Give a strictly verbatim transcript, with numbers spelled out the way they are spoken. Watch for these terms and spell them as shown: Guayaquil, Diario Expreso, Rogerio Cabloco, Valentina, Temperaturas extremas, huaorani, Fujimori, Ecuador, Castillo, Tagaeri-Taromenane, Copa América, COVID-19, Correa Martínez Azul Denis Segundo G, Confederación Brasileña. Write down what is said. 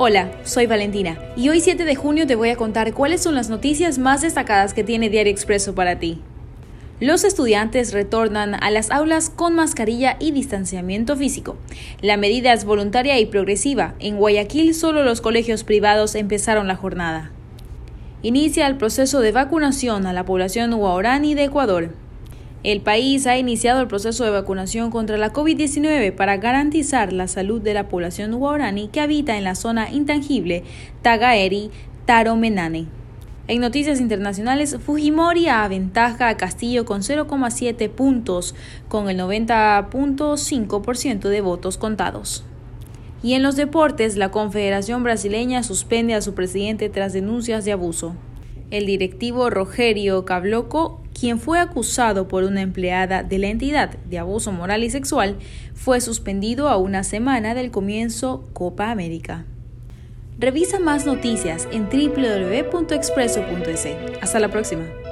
Hola, soy Valentina y hoy siete de junio te voy a contar cuáles son las noticias más destacadas que tiene Diario Expreso para ti. Los estudiantes retornan a las aulas con mascarilla y distanciamiento físico. La medida es voluntaria y progresiva. En Guayaquil solo los colegios privados empezaron la jornada. Inicia el proceso de vacunación a la población huaorani de Ecuador. El país ha iniciado el proceso de vacunación contra la COVID diecinueve para garantizar la salud de la población huaorani que habita en la zona intangible Tagaeri-Taromenane. En noticias internacionales, Fujimori aventaja a Castillo con cero coma siete puntos, con el noventa punto cinco por ciento de votos contados. Y en los deportes, la Confederación Brasileña suspende a su presidente tras denuncias de abuso. El directivo Rogerio Cabloco, quien fue acusado por una empleada de la entidad de abuso moral y sexual, fue suspendido a una semana del comienzo Copa América. Revisa más noticias en doble u doble u doble u punto expreso punto e ese. Hasta la próxima.